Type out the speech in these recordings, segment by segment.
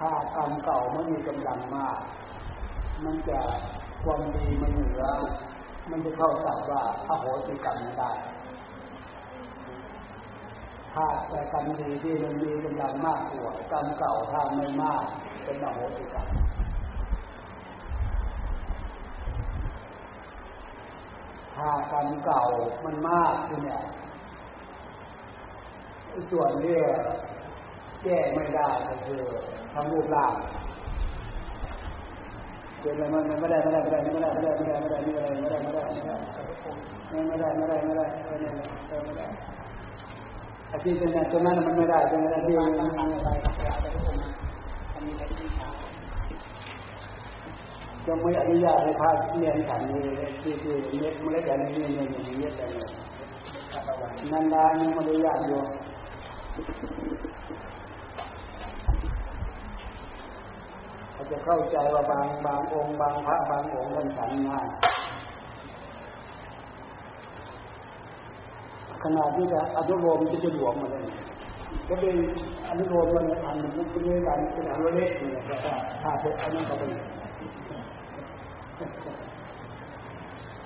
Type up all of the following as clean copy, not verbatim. ถ้ากรรมเก่าไม่มีกำลังมากมันจะความดีมันเหนือมันจะเข้าสับว่าอโหสิกรรมไม่ได้ถ้าแต่กรรมดีที่มันมีกำลังมากกว่ากรรมเก่าถ้าไม่มากเป็นอโหสิกรรมถ้ากรรมเก่ามันมากที่เนี่ยส่วนที่แก้ไม่ได้ก็คือทำรูปร่างเกิดอะไรมันไม่ได้ไอ้ที่เป็นอย่างตัวนั้นมันไม่ได้เป็นอะไรที่มันต้องทำอะไรกับอะไรทุกคนมันมีแต่ที่ช้าจะไม่อนุญาตให้พระเรียนขันนี้ที่เล็กไม่เล็กแต่นี่เยอะแต่เนี่ยนานๆมันอนุญาตอยู่เราจะเข้าใจว่าบางองค์บางพระบางองค์มันฉันง่ายขนาดที่จะอนุโลมจะหลวมมาเลยก็เป็นอนุโลมมันอันหนึ่งเป็นเรื่องการเป็นอนุเล็กนี่แหละถ้าเป็นอันนั้นก็เป็น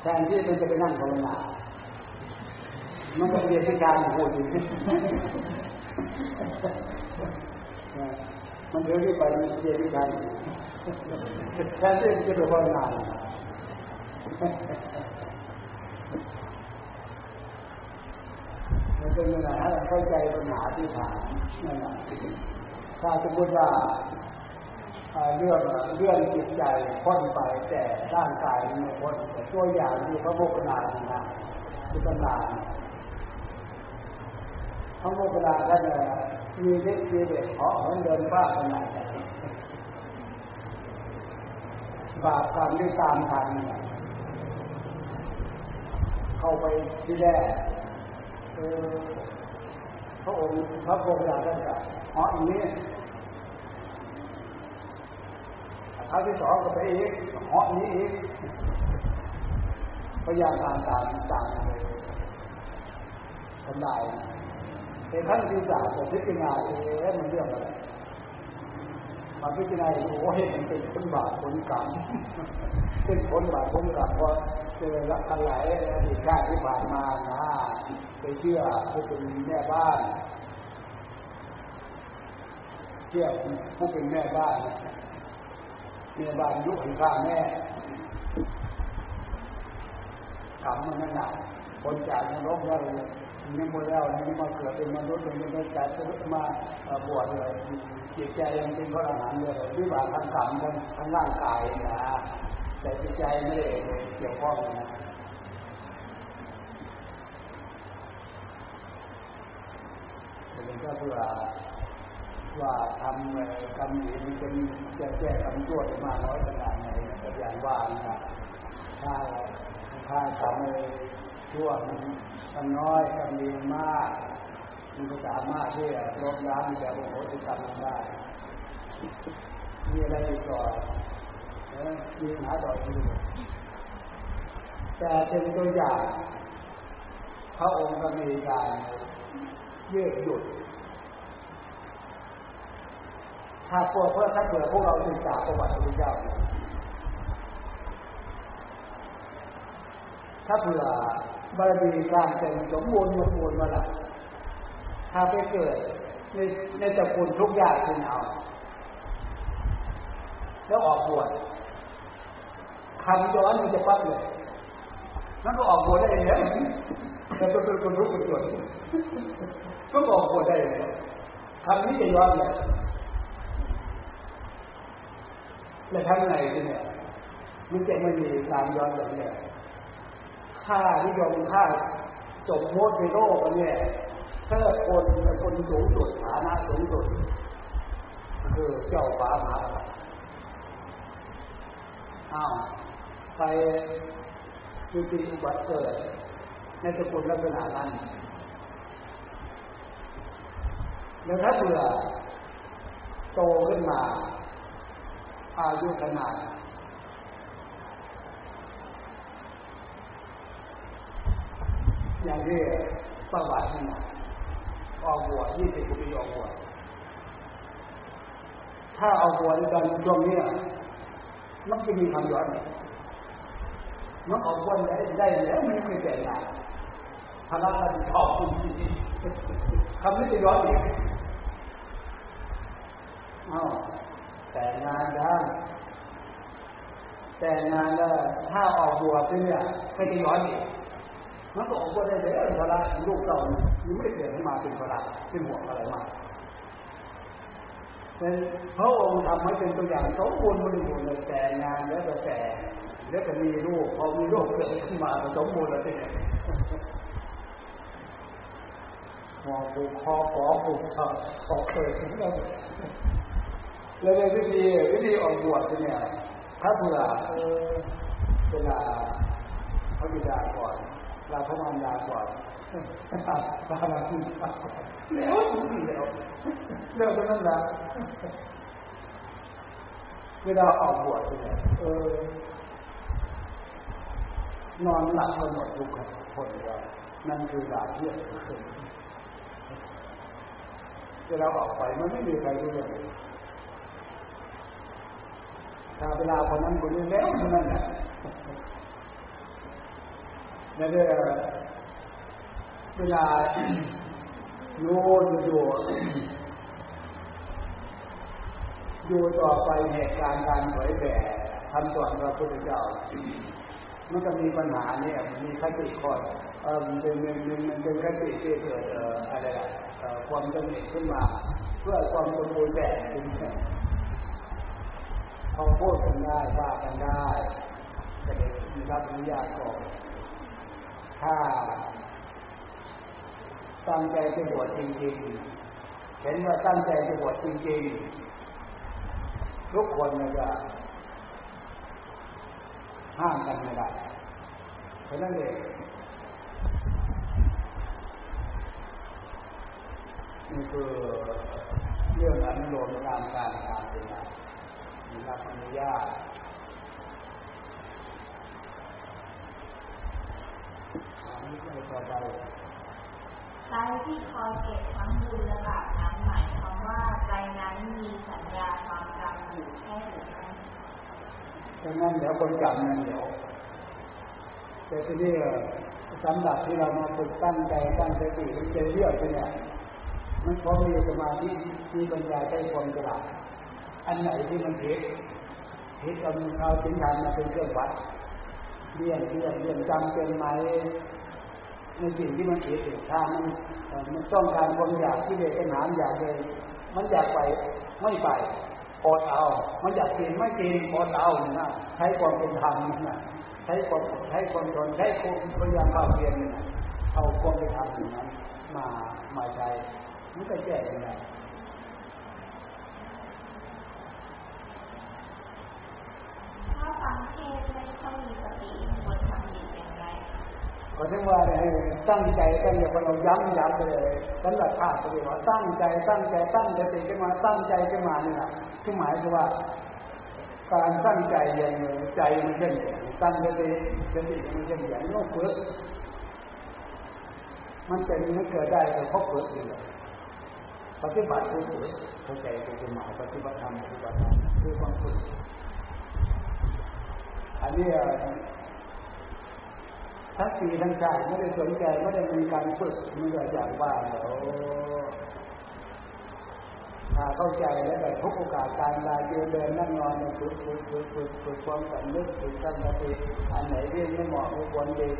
แทนที่มันจะไปนั่งภาวนามันก็เรียนที่การพูดอยู่มันเดินไปเรียนที่การแทนที่จะไปภาวนามันเป็นอะไรให้เข้าใจปัญหาที่ถามนั่นแหละถ้าสมมติว่าเรื่องจิตใจพ้นไปแต่ร่างกายมันไม่พ้นแต่ตัวอย่างที่พระโมคคัลลานะคือปัญหาพระโมคคัลลาท่านมีฤทธิ์มีเดชเพราะเหมือนเดินบ้าขนาดนั้นบาปกรรมที่ตามทันเข้าไปที่แรกพระองค์พระโมคคัลลาท่านก็เหาะอย่างนี้ครั้งที่สองก็ไปอีกเหาะนี้อีกพยายามตามเลยทำได้ในขั้นที่สามผมพิจารณามันเรื่องอะไรมาพิจารณาโอ้เห็นเป็นผลบาปผลกรรมเป็นผลบาปผลกรรมเพราะเจอละอะไรเหตุการณ์ที่ผ่านมานะไปเชื่อผู้เป็นแม่บ้านเชื่อผู้เป็นแม่บ้านแม่บ้านยุให้ฆ่าแม่กรรมมันหนักคนจากนรกได้นี่หมดแล้วนี่มาเกิดเป็นมนุษย์เป็นมนุษย์จากทุกข์มาบวชเลยจิตใจยังเป็นพระอรหันต์เลยวิบากทางกรรมมันทางร่างกายนะแต่จิตใจไม่ได้เกี่ยวข้องนะเป็นก็เพื่อว่าทำกรรมนี้มันเป็นแก้กรรมชั่วมากน้อยขนาดไหนแต่อย่างว่านะถ้าทำชั่วมันน้อยกรรมดีมากมันก็สามารถที่จะลบล้างแบบโอ้โหที่ทำได้มีอะไรติดต่อมีหาต่ออยู่แต่เป็นตัวอย่างพระองค์ก็มีการยืดหยุ่นถ้าพวกพวกเราศึกษาประวัติพระพุทธเจ้าถ้าเผื่อบารมีการเป็นสมบูรณ์มาพูนมาละถ้าไปเกิดในตระกูลทุกยากขึ้นเอาแล้วออกบวชคำย้อนมันจะปั๊บเลยนั่นก็ออกบวชได้เลยแต่ตัวคนรู้คนจนก็ออกบวชได้เลยคำนี้จะย้อนเลยและทั้งในเนี่ยมันจะไม่มีการย้อนแบบนี้ค่านิยมค่าจบโมดในโลกมันเนี่ยเพื่อคนเป็นคนสูงสุดฐานะสูงสุดคือเจ้าฟ้ามหาอ้าวไปยุติอุบัติเกิดในสกุลลักษณะนั้นแล้วถ้าเบื่อโตขึ้นมาอายุขนาดอย่างที่ประวัตินี่ออกบวช20 ปีออกบวชถ ถ้าเอาหัวในการช่วงนี้มันจะมีความย้อนมันเอาหัวได้แล้วมันไม่แตกต่างพลังการตอบคุณคำนี้จะย้อนอีกแต่งานได้แต่งานแล้วถ้าออกบัวเตี้ยไม่ได้ย้อนอีกมันก็ออกบัวได้เลยพลังลูกเราอยู่ไม่เปลี่ยนให้มาเป็นพลังเป็นหัวอะไรมาเพราะองค์ทำให้เป็นตัวอย่างสมบูรณ์บริบูรณ์เลยแต่งานแล้วก็แต่แล้วก็มีลูกพอมีลูกเกิดขึ้นมาสมบูรณ์แล้วเป็นไงมองดูคอปอบุกสับสอบเกิดขึ้นแล้วแล้วในวิธีออกบวชเนี่ยถ้าเผื่อเวลาพระบิดาก่อนลาพระมารดาก่อนลาพระคุณแล้วคุณแล้วเรื่องนั้นนะเวลาออกบวชเนี่ยนอนหลับกันหมดทุกคนเลยนั่นคือลาเที่ยงคืนเวลาออกไปมันไม่มีใครรู้เรื่องถ้าเวลาคนนั้นคนนี้แล้วเท่านั้นแหละแล้วเวลาอยู่ต่อไปเหตุการณ์การเผยแผ่คำสอนพระพุทธเจ้ามันจะมีปัญหาเนี่ยมีคติข้อมันเป็นคติที่เกิดอะไรล่ะความจำเป็นขึ้นมาเพื่อความสมบูรณ์แบบจริงๆเขาพูดกันได้ว่ากันได้แต่มีรับอนุญาตก่อนถ้าตั้งใจจะบวชจริงๆเห็นว่าตั้งใจจะบวชจริงๆทุกคนมันจะห้ามกันไม่ได้เพราะนั่นเองนี่คือเรื่องอนุโลมตามการตามเวลามีรับอนุญาตนี่ก็จะได้ใจที่คอยเก็บทั้งบุญและบาปนั้นหมายความว่าใจนั้นมีสัญญาความจำอยู่แค่หรือไม่ดังนั้นเดี๋ยวคนจำนั่นเดี๋ยวแต่ที่นี่สำหรับที่เรามาฝึกตั้งใจดีมันจะเลือกเนี่ยมันพอมีสมาธิมีปัญญาได้ความฉลาดอันไหนที่มันผิดเอาเอาสินธรรมมาเป็นเครื่องวัดเรียนจำเป็นไหมในสิ่งที่มันผิดถ้ามันต้องการความอยากที่เด็กขนาดอยากเลยมันอยากไปไม่ไปอดเอามันอยากกินไม่กินอดเอาเนี่ยนะใช้ความเป็นธรรมนะใช้ความจนใช้ความพยายามเอาเพียรเนี่ยเอาความเป็นธรรมอย่างนั้นมาใช้มันก็แก้ยังไงถ้าฟังเทศไม่ต้องมีสติควรทำอย่างไรก็ถึงว่าตั้งใจพอเราย้ำไปเลยสำหรับข้าพเจ้าตั้งใจตั้งสติขึ้นมาตั้งใจขึ้นมานี่แหละที่หมายคือว่าการตั้งใจอย่างใจมันเข้มแข็งตั้งสติมันเข้มแข็งโน้มเฟื่องมันจะมีให้เกิดได้โดยเพราะเฟื่องนี่แหละปฏิบัติคือฝึกเข้าใจคือหมายปฏิบัติธรรมคือความฝึกอันนี้ทั้งปีทั้งชาติไม่ได้สนใจไม่ได้มีการฝึกมันก็อย่างว่าเดี๋ยวถ้าเข้าใจแล้วแต่ทุกโอกาสการได้เดินนั่งนอนฝึกความสำนึกฝึกตั้งสติอันไหนเรื่องไม่เหมาะไม่ควรเรื่อง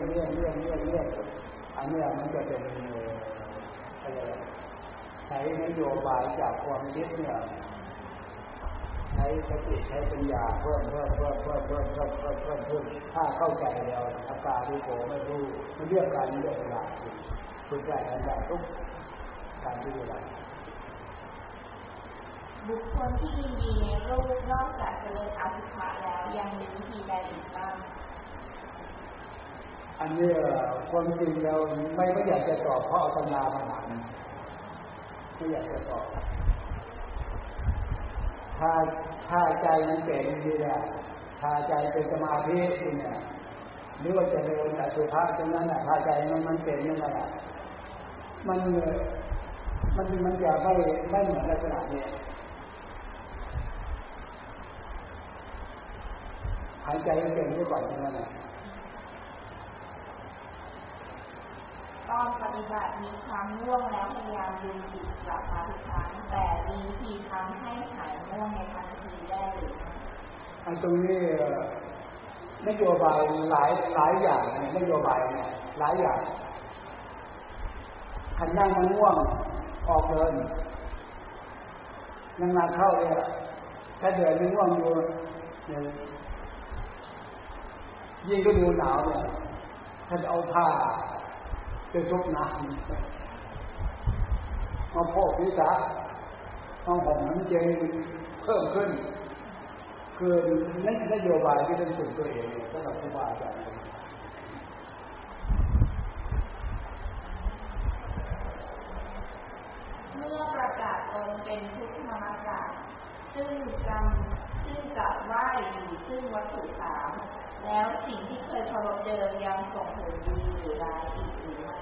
อันนี้มันจะเป็นอะไรใช้นโยบายจากความคิดเนี่ยใช้สติใช้ปัญญาเพิ่มถ้าเข้าใจแล้วอาการที่โผล่ไม่รู้มันเรื่องการเรื่องเวลาสุดใจอันใดทุกการที่เวลาบุคคลที่ยินดีในรูปนอกจากเจริญอสุภะแล้วยังมีวิธีใดอีกบ้างอันนี้ความจริงเราไม่อยากจะตอบเพราะปัญญาขนาดนั้นไม่อยากจะตอบถ้าใจมันเก่งดีเนี่ยถ้าใจเป็นสมาธิเนี่ยหรือว่าจะเดินอสุภะตรงนั้นน่ะถ้าใจมันเก่งนั่นแหละมันจะไม่เหมือนลักษณะเนี่ย ายใจเก่งด้วยก่อนใช่ไหมนะตอนปฏิบัติมีความง่วงแล้วพยายามดึงจิตกลับมาทุกครั้งแต่มีวิธีทำให้หายง่วงในทันทีได้หรือไม่ตรงนี้นโยบายหลายอย่างนโยบายเนี่ยหลายอย่างขันนั่งง่วงออกเดินนานๆเข้าเนี่ยถ้าเดือนนึงง่วงอยู่ยิ่งก็ดูหนาวเนี่ยท่านเอาผ้าจะชุบน้ำมาพอกศีรษะมาห่มน้ำเจลเพิ่มขึ้นคือนั่นนโยบายที่เป็นส่วนตัวเองสำหรับครูบาอาจารย์เมื่อประกาศตนเป็นพุทธมหากาศซึ่งกับไหว้ซึ่งวัตถุสามแล้วสิ่งที่เคยเคารพเดิมยังส่งผลดีหรือร้ายอีกหรือไม่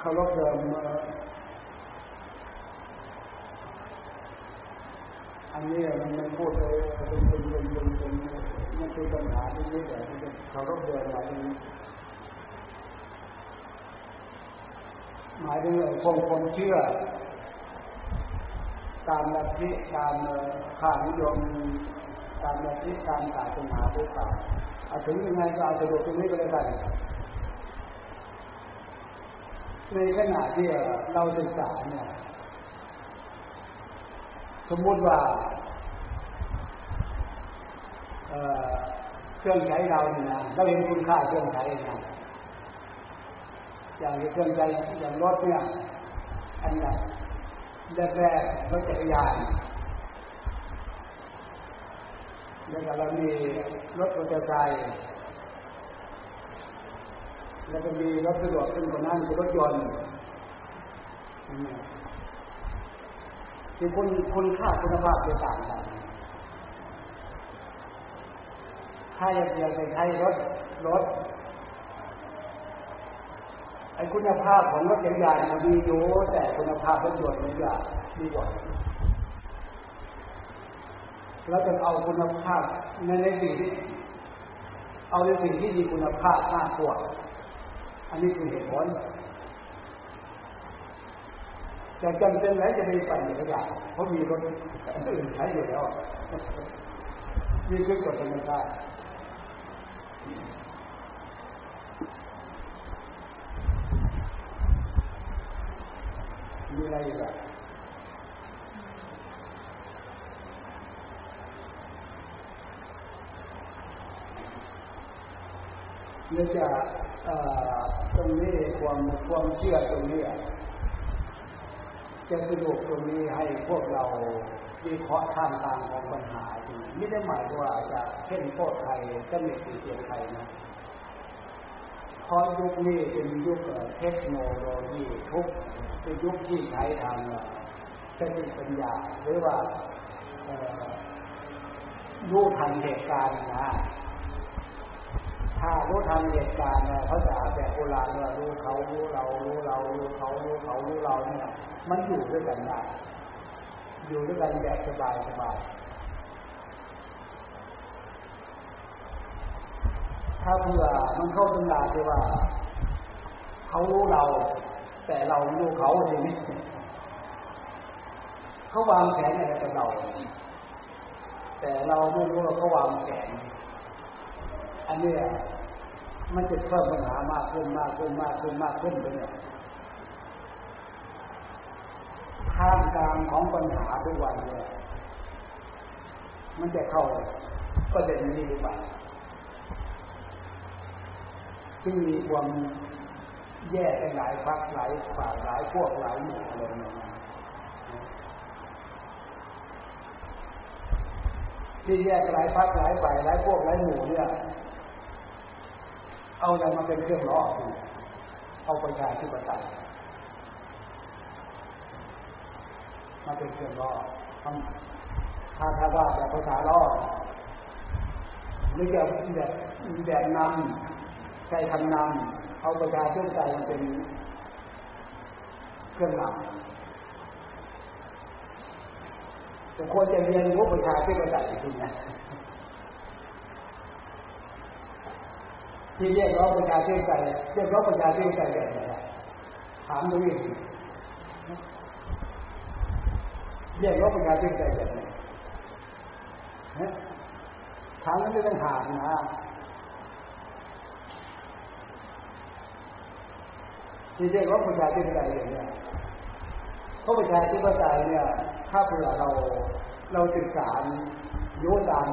เคารพเดิมอันนี้มันพูดเลยเป็นมันเป็นปัญหาที่นี่แต่เขาต้องเดินหลายหมายถึงคนเชื่อตามลัทธิตามข่านิยมตามลัทธิตามศาสนาพุทธเอาถึงยังไงก็เอาสะดวกตรงนี้ก็แล้วกันในขณะที่เราศึกษาเนี่ยสมมุติว่าเครื่องใช้เราเนี่ยนะเราเห็นคุณค่าเครื่องใช้นะอย่างเครื่องใช้อย่างรถเนี่ยอันดับแรกรถจักรยานแล้วก็เรามีรถมอเตอร์ไซค์แล้วก็มีรถสะดวกขึ้นกว่านั้นคือรถยนต์คือคุณค่าคุณภาพจะต่างกันถ้าอยากจะใช้รถไอ้คุณภาพของรถจักรยานมันดีอยู่แต่คุณภาพรถยนต์มันจะดีกว่าเราจะเอาคุณภาพในสิ่งที่มีคุณภาพมากกว่าอันนี้คือเหตุผลจะจำเป็นไหมจะมีปั่นจักรยานเพราะมีรถอื่นใช้อยู่แล้วมีเครื่องกดเงินได้มีอะไรอยู่ล่ะแล้วจะตรงนี้ความเชื่อตรงนี้จะสรุปตรงนี้ให้พวกเราวิเคราะห์ท่ามกลางของปัญหาจริงไม่ได้หมายว่าจะเพ่งโทษใครจะมีสีเสียงใครนะเพราะยุคนี้เป็นยุคเทคโนโลยีทุกเป็นยุคที่ใช้ทางสติปัญญาหรือว่ารู้ทันเหตุการณ์นะถ้ารู้ทันเหตุการณ์ภาษาแบบโบราณเรารู้เขารู้เรารู้เรารู้เขารู้เขารู้เราเนี่ยมันอยู่ด้วยกันได้อยู่ด้วยกันแบบสบายสบายถ้าเผื่อมันเข้าตำราที่ว่าเขารู้เราแต่เรารู้เขาทีนี้เขาวางแผนอะไรกับเราแต่เราไม่รู้เราเขาวางแผนอันนี้มันจะเพิ่มปัญหามากขึ้นมากขึ้นมากขึ้นมากขึ้นไปเนี่ยท่ามกลางของปัญหาทุกวันเนี่ยมันจะเข้าประเด็นนี้หรือเปล่าซึ่งมีความแย่ไปหลายพรรคหลายฝ่ายหลายพวกหลายหมู่อะไรเนี่ยที่แยกหลายพรรคหลายฝ่ายหลายพวกหลายหมู่เนี่ยเอาอะไรมาเป็นเครื่องล้อเอาประชาธิปไตยมาเป็นเครื่องล้อถ้าว่าแบบภาษาล้อหรือแบบนำใช้คำนำเอาประชาธิปไตยมาเป็นเครื่องนำ ควรจะเรียนรู้ประชาธิปไตยจริงนะที่เรียกร้องประชาธิปไตยเรียกร้องประชาธิปไตยแบบไหนถามดูอีกเรียกร้องประชาธิปไตยแบบไหนถามแล้วไม่ต้องถามนะที่เรียกร้องประชาธิปไตยแบบไหนเพราะประชาธิปไตยเนี่ยถ้าเผื่อเราศึกษาโยนตาม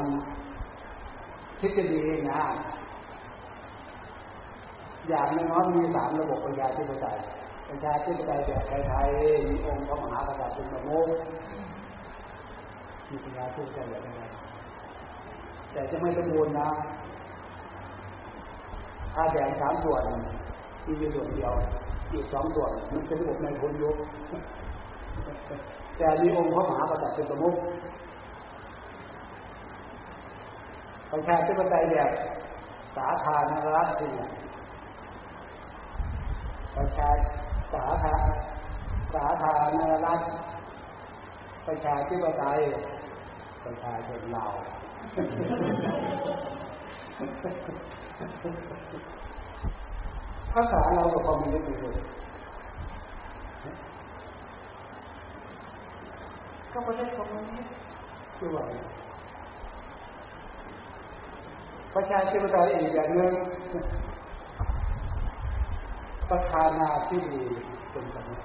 ทฤษฎีนะอย่างน้อยมีสามระบบประชาธิปไตยประชาธิปไตยแบบไทยๆมีองค์พระมหากษัตริย์เป็นประมุขมีประชาธิปไตยแบบนั้นแต่จะไม่สมบูรณ์นะถ้าแบ่งสามส่วนมีอยู่ส่วนเดียวอีกสองส่วนมันเป็นระบบในคนยุคแต่มีองค์พระมหากษัตริย์เป็นประมุขประชาธิปไตยแบบสาธารณรัฐที่ประชาสาธารณรัฐประชาธิปไตยประชาชนเราภาษาเราก็มีนิดหนึ่งก็ไม่ได้คำนี้คือว่าประชาธิปไตยอีกอย่างหนึ่งประธานาธิบดีเป็นสำคัญ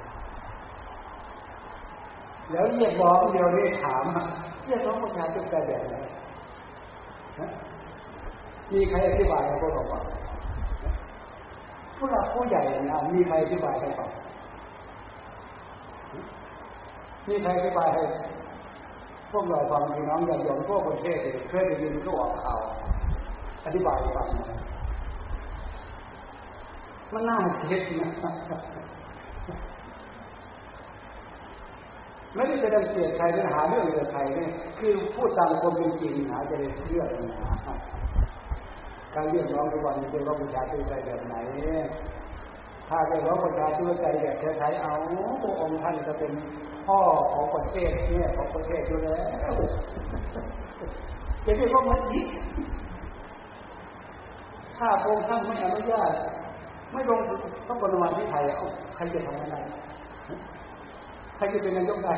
แล้วเรียกร้องเดียวเรียกถามเรียกร้องประชาธิปไตยแบบไหนมีใครอธิบายให้พวกเราบ้างผู้หลักผู้ใหญ่นะมีใครอธิบายให้บ้างมีใครอธิบายให้พวกเราฟังพี่น้องอย่าหยงพวกประเทศเคยได้ยินเขาออกข่าวอธิบายบ้างมันน่าเสียดนะไม่ได้จะดังเสียดใครหรือหาเรื่องเดือดใครเนี่ยคือพูดตามความเป็นจริงหาจะได้เชื่อนะการเรียกร้องทุกวันนี้เรียกร้องประชาธิปไตยแบบไหนถ้าเรียกร้องประชาธิปไตยแบบแท้ไทยเอาพระองค์ท่านจะเป็นพ่อของประเทศเนี่ยของประเทศอยู่แล้วจะเรียกว่ามัธยิถ้าพระองค์ท่านไม่อนุญาตไม่ลงพระบรมที่ไทยเอาใครจะทำอะไรใครจะเป็นนายกได้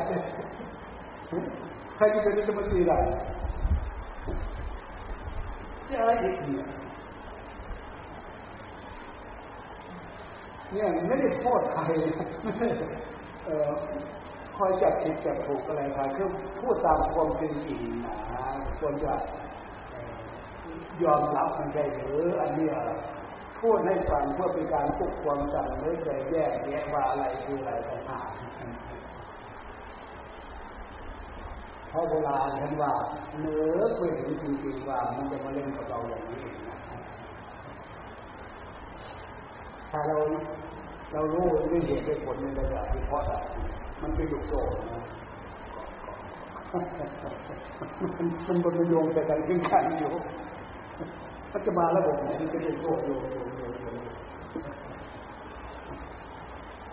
ใครจะเป็นรัฐมนตรีได้จะอะไรอีกเนี่ยไม่ได้โทษใครคอยจับผิดจับถูกอะไรครับคือพูดตามความเป็นจริงนะควรจะยอมรับมันได้หรืออันนี้พูดให้ฟังเพื่อเป็นการปลุกความจำไม่ใจแยกแยะว่าอะไรคืออะไรต่างหากเพราะโบราณท่านว่าเนื้อเคยเห็นจริงๆว่ามันจะมาเล่นกับเราอย่างนี้ถ้าเรารู้ด้วยเหตุด้วยผลในระดับที่เพราะอะไรมันเป็นดุโสนะมันบนโยงแต่การขึ้นขันอยู่ปัจจุบันระบบไหนมันจะเป็นโลกโย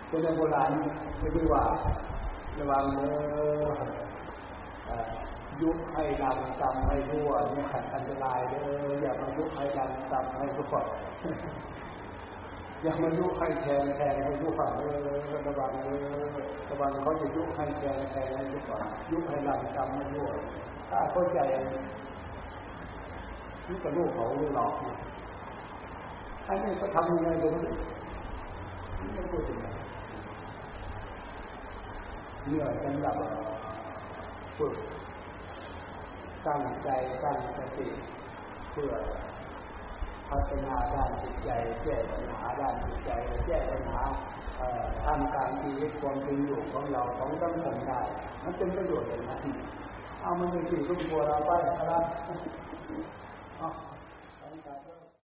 เป็นในโบราณไม่ได้ว่าระวังเนอยุคให้ดำจำให้รั่วเนี่ยอันตรายเด้ออย่ามายุคให้ดำจำให้รั่วอย่ามายุคให้แทงให้รั่วระวังเขาจะยุคให้แทงให้รั่วยุคให้ดำจำให้รั่วถ้าเข้าใจนี่ก็ลูกเขาลูกหลอกอันนี้ก็ทำยังไงดูนี่ก็พูดถึงเนื่องจากเราฝึกตั้งใจตั้งสติเพื่อพัฒนาด้านจิตใจแก้ปัญหาด้านจิตใจแก้ปัญหาทำการชีวิตความเป็นอยู่ของเราของสังคมได้มันเป็นประโยชน์เลยนะเอามันเป็นสิ่งที่ควรเราได้ครับOh.